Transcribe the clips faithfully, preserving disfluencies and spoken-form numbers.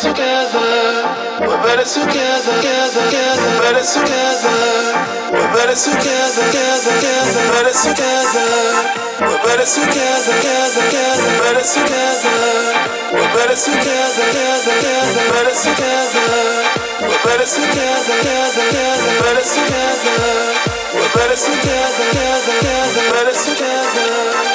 together. We're better together. We're better together. We're better together. We're better together. We're better together. We're better together. We're better together. We're better together. We're better together. We're better together. We're better together. We're better together.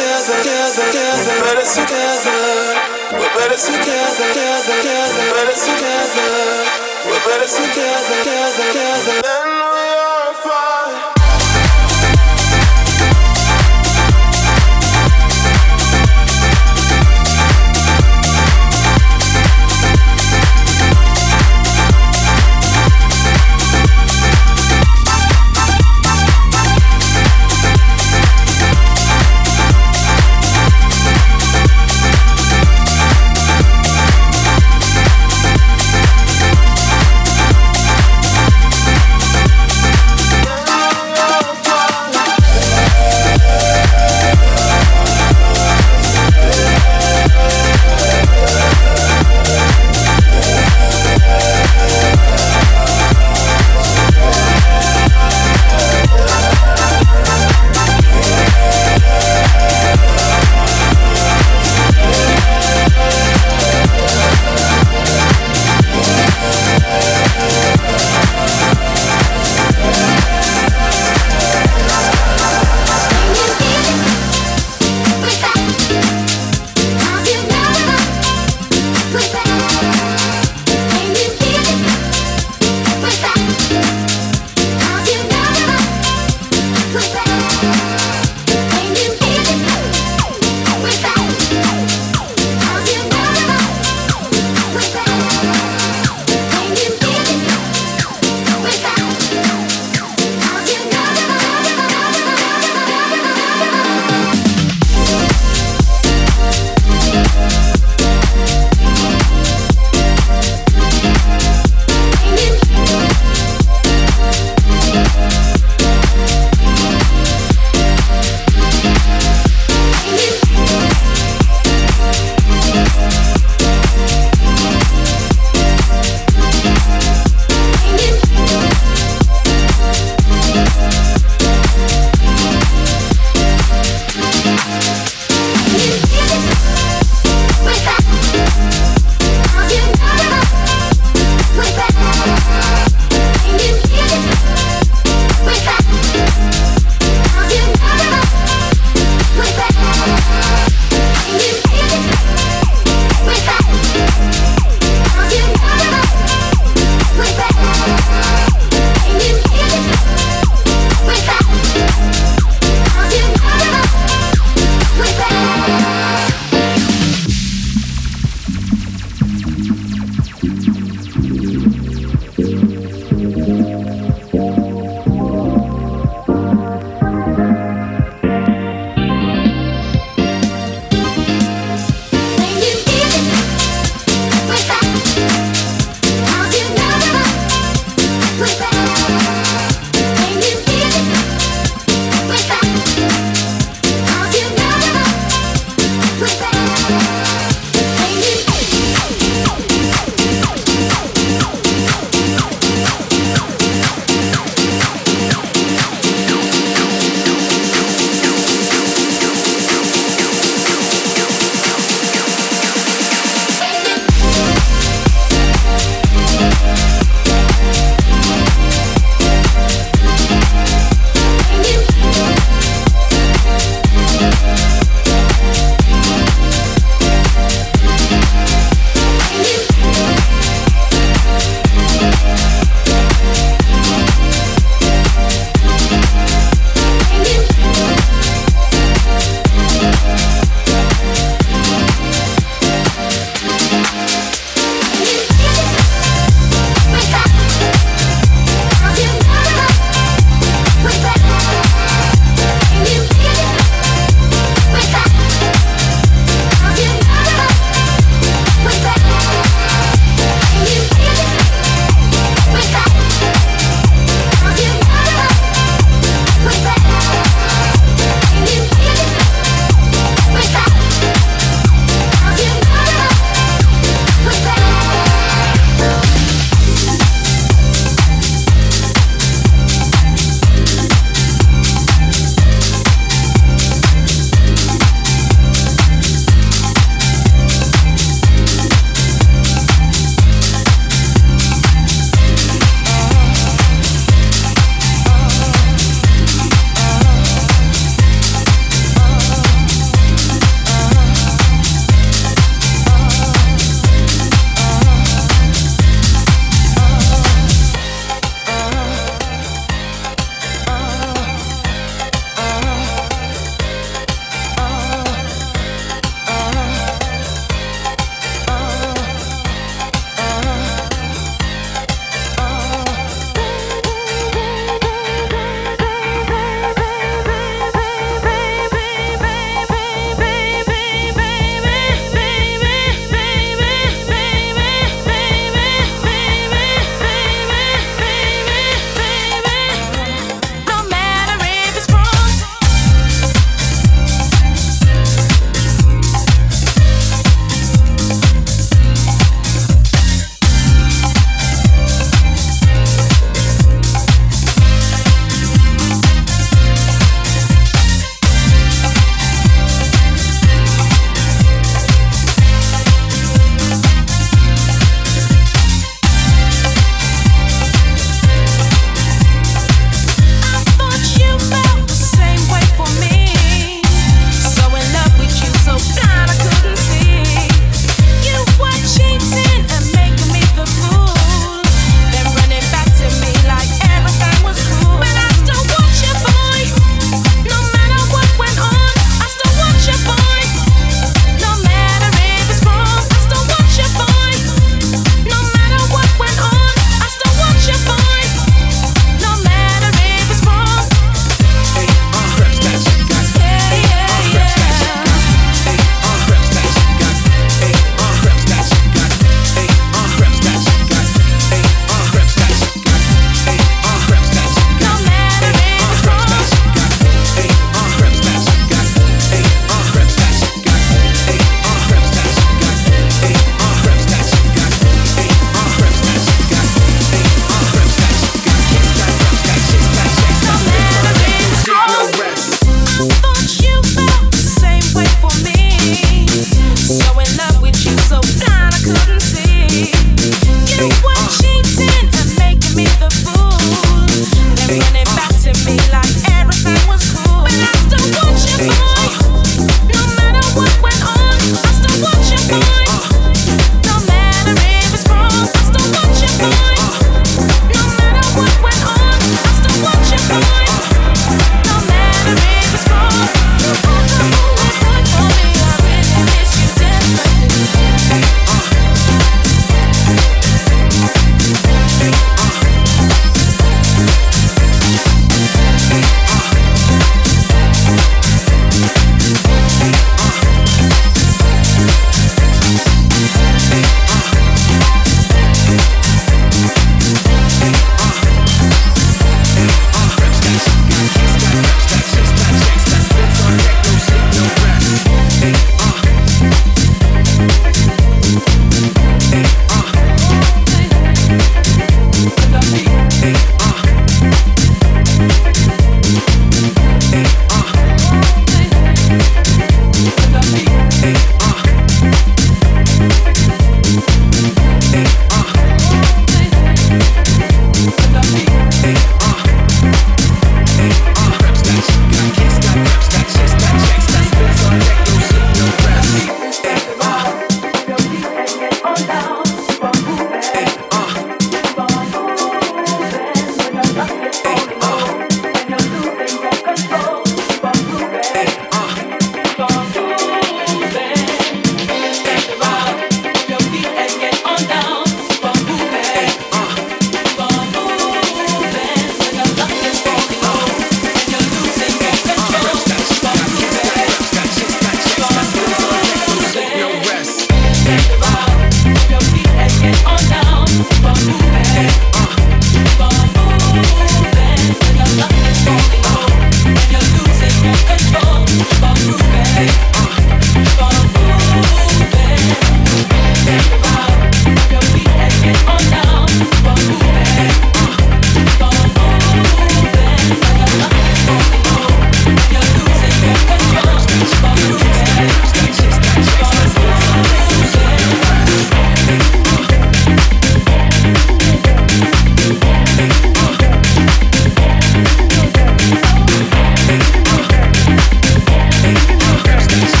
Thanks.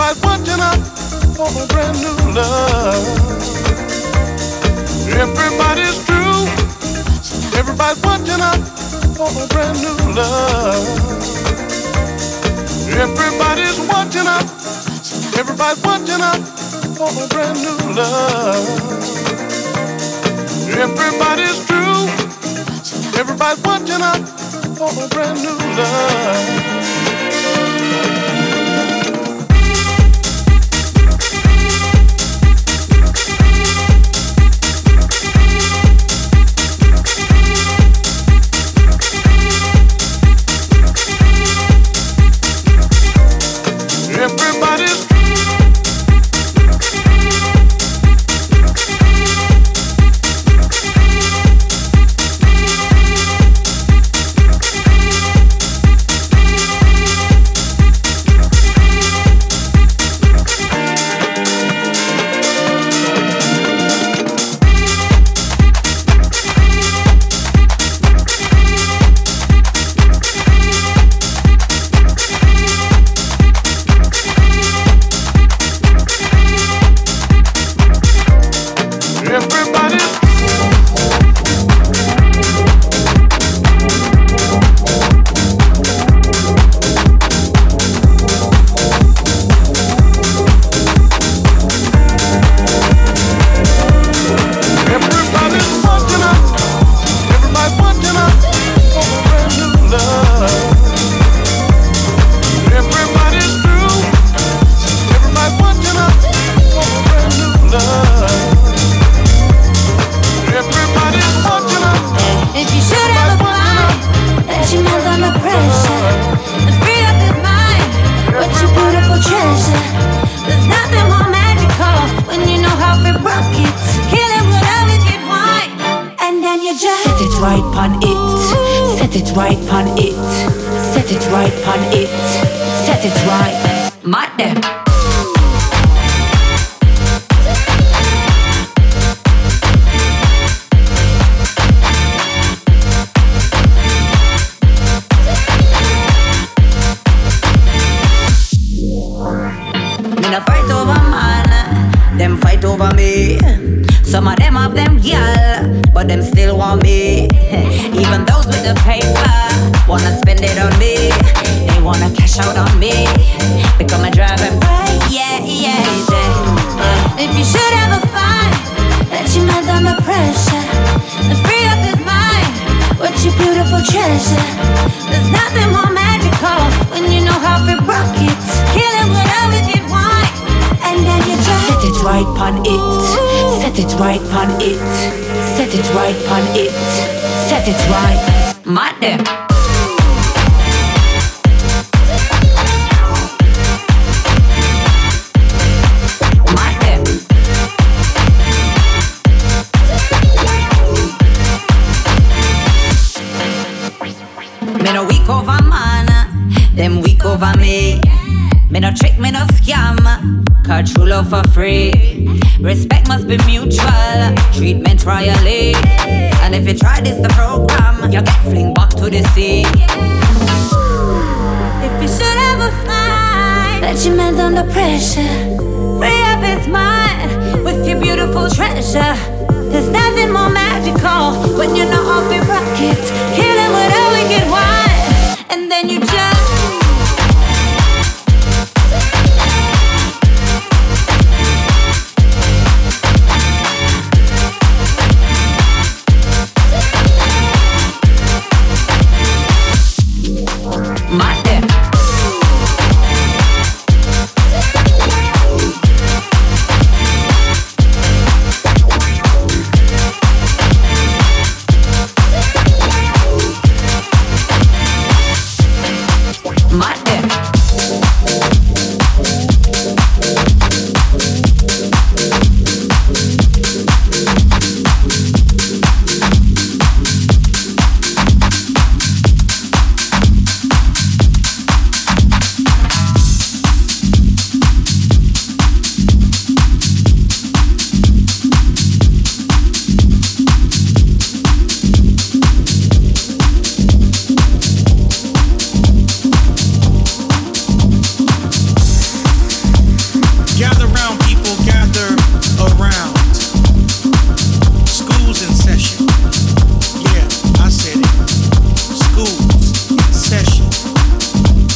by watching out for a brand new love. Everybody's true. Everybody's watching out for a brand new love. Everybody's watching out. Everybody's watching out for a brand new love. Everybody's true. Everybody's watching out for a brand new love.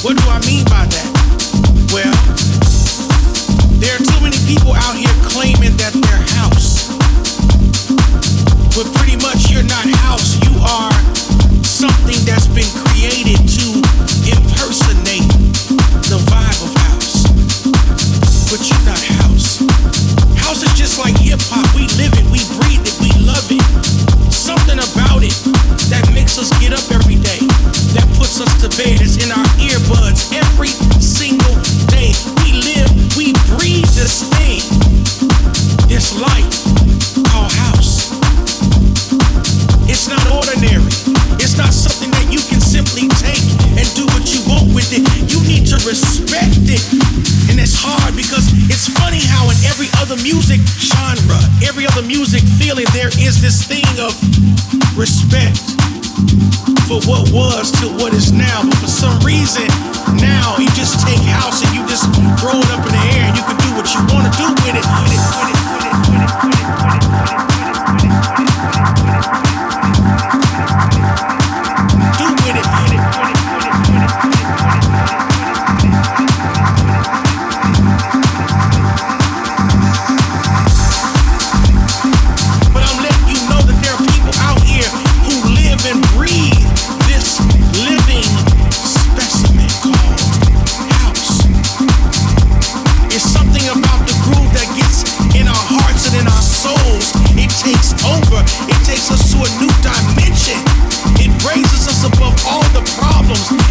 What do I mean by that? Well, there are too many people out here claiming that they're house. But pretty much you're not house. You are something that's been created to impersonate the vibe of house. But you're not house. House is just like hip hop. We live it, we breathe it, we love it. Something about it that makes us get up every day. That puts us to bed. It's in our earbuds every single day. We live, we breathe this thing. This life called house. It's not ordinary. It's not something that you can simply take and do what you want with it. You need to respect it. And it's hard because it's funny how in every other music genre, every other music feeling, there is this thing of respect for what was to what is now. But for some reason, now you just take house and you just throw it up in the air and you can do what you want to do with it. With it, with it, with it, with it, with it, with it, with it, with it, with it,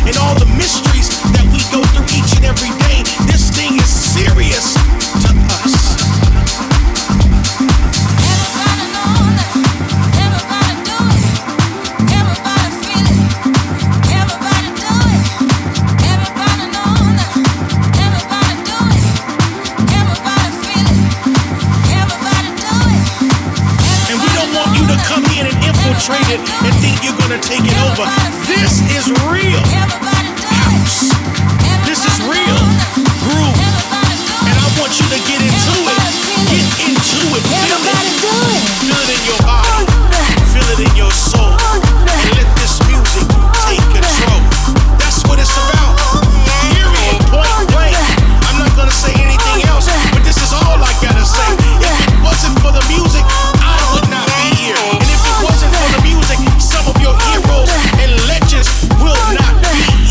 and all the mysteries that we go through each and every day. This thing is serious to us. Everybody know that. Everybody do it. Everybody feel it. Everybody do it. Everybody know that. Everybody do it. Everybody feel it. Everybody do it. Everybody and we don't want you to come in and infiltrate it and think you're going to take it over. This is real. House. This is real. Groove. And I want you to get into it. Get into it. Feel it. Feel it in your body. Feel it in your soul. And let this music take control. That's what it's about. Period. Point blank. I'm not going to say anything else, but this is all I got to say. If it wasn't for the music, I would not be here. And if it wasn't for the music, some of your heroes and legends will not be.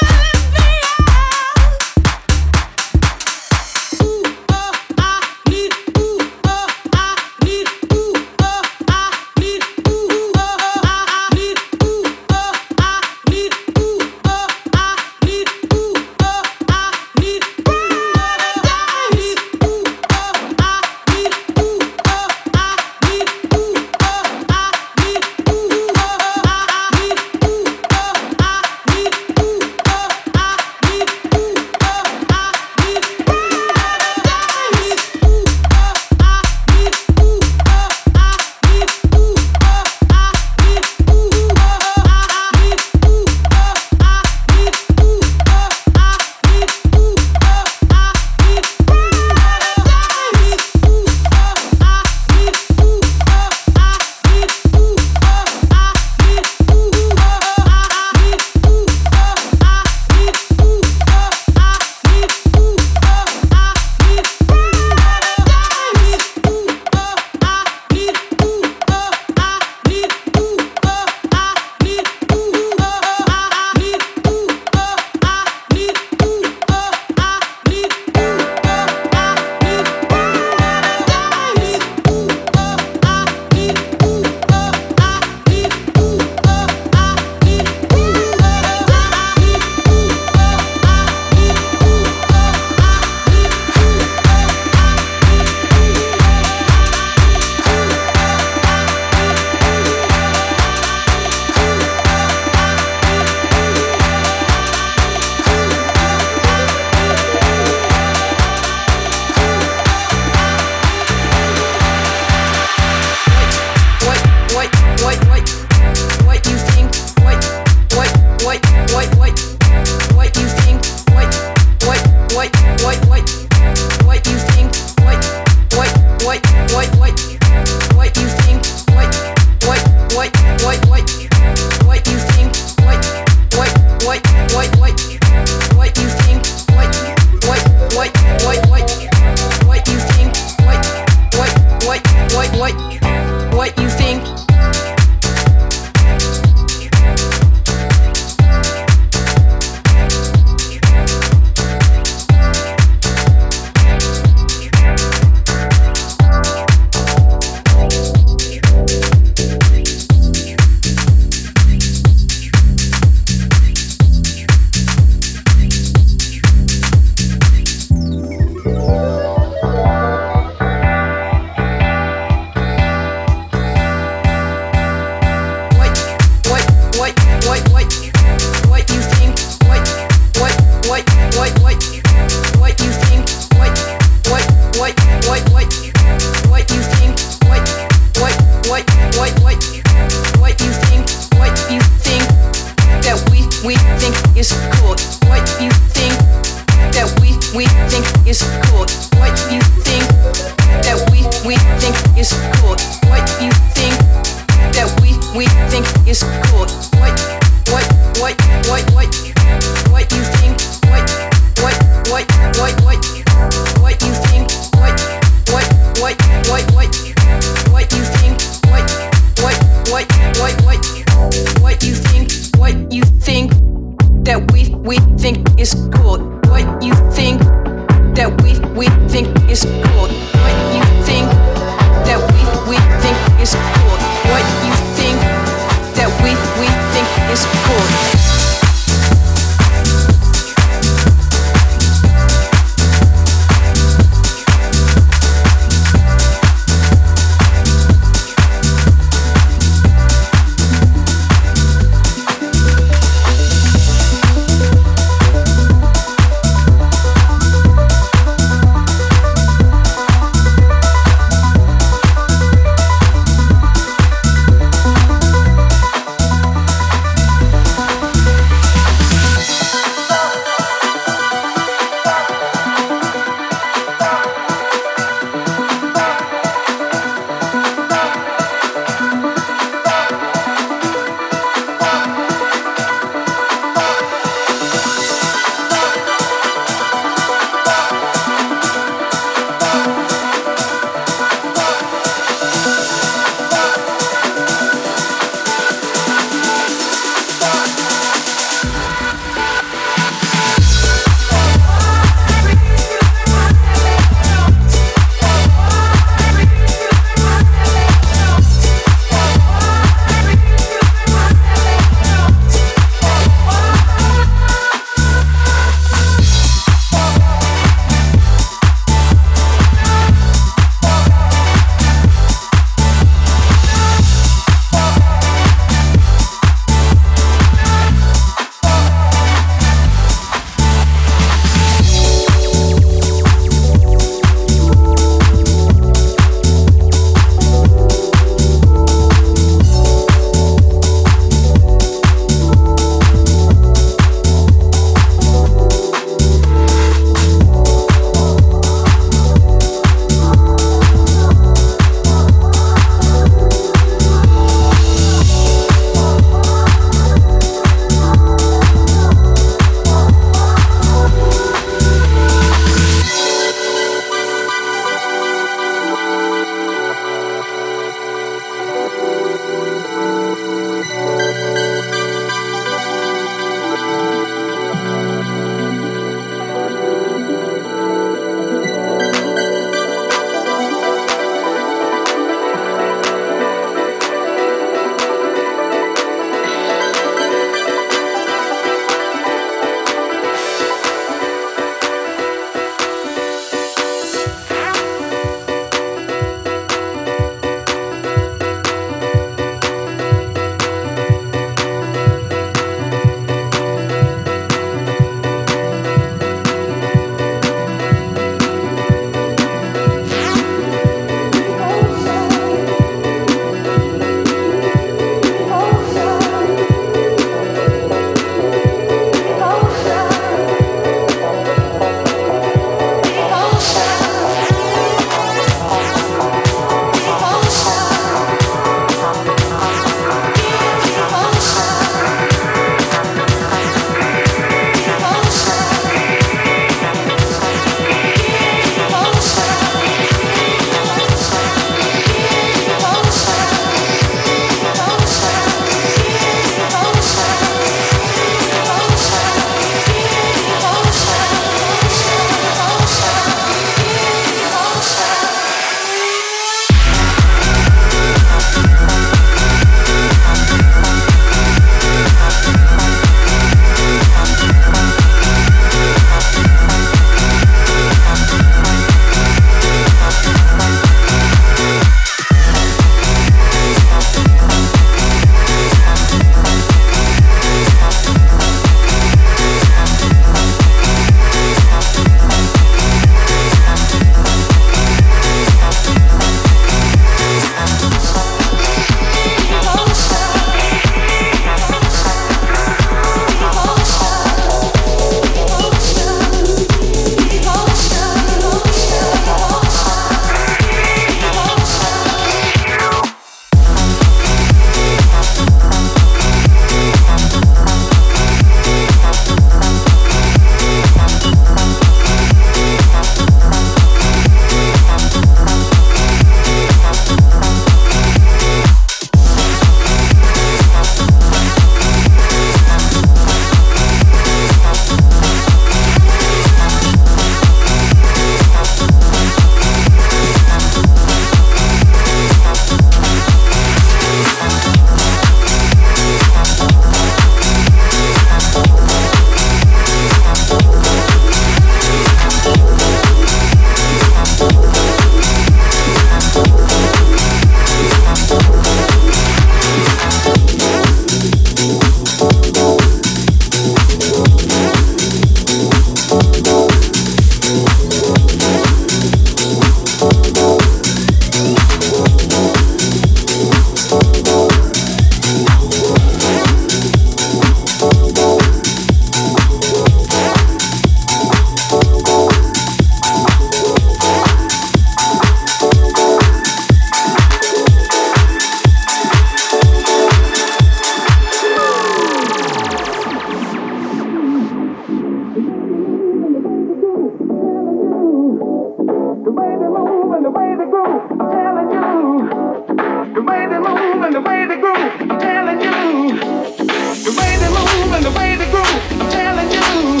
groove, I'm telling you. The way they move and the way they groove, I'm telling you.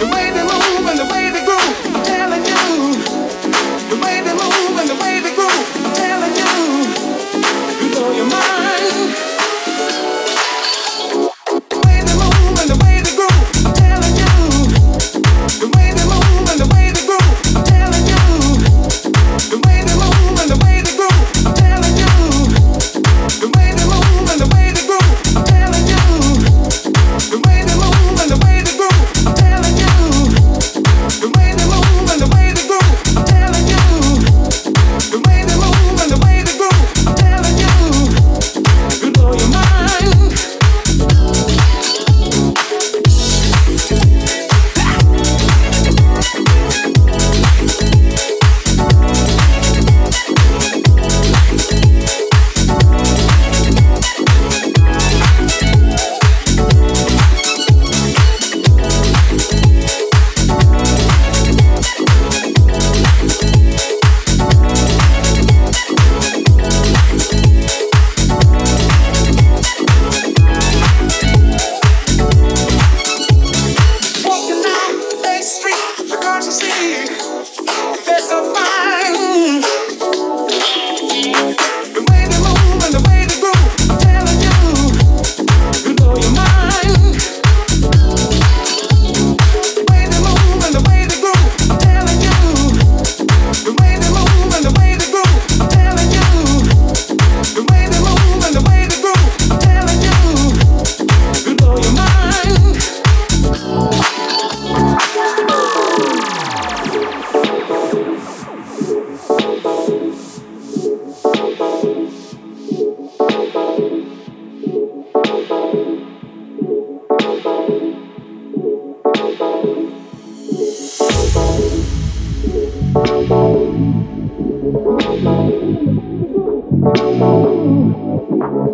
The way they move and the way they groove, I'm telling you. The way they move and the way they groove, I'm telling you. You blow your mind.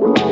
Bye.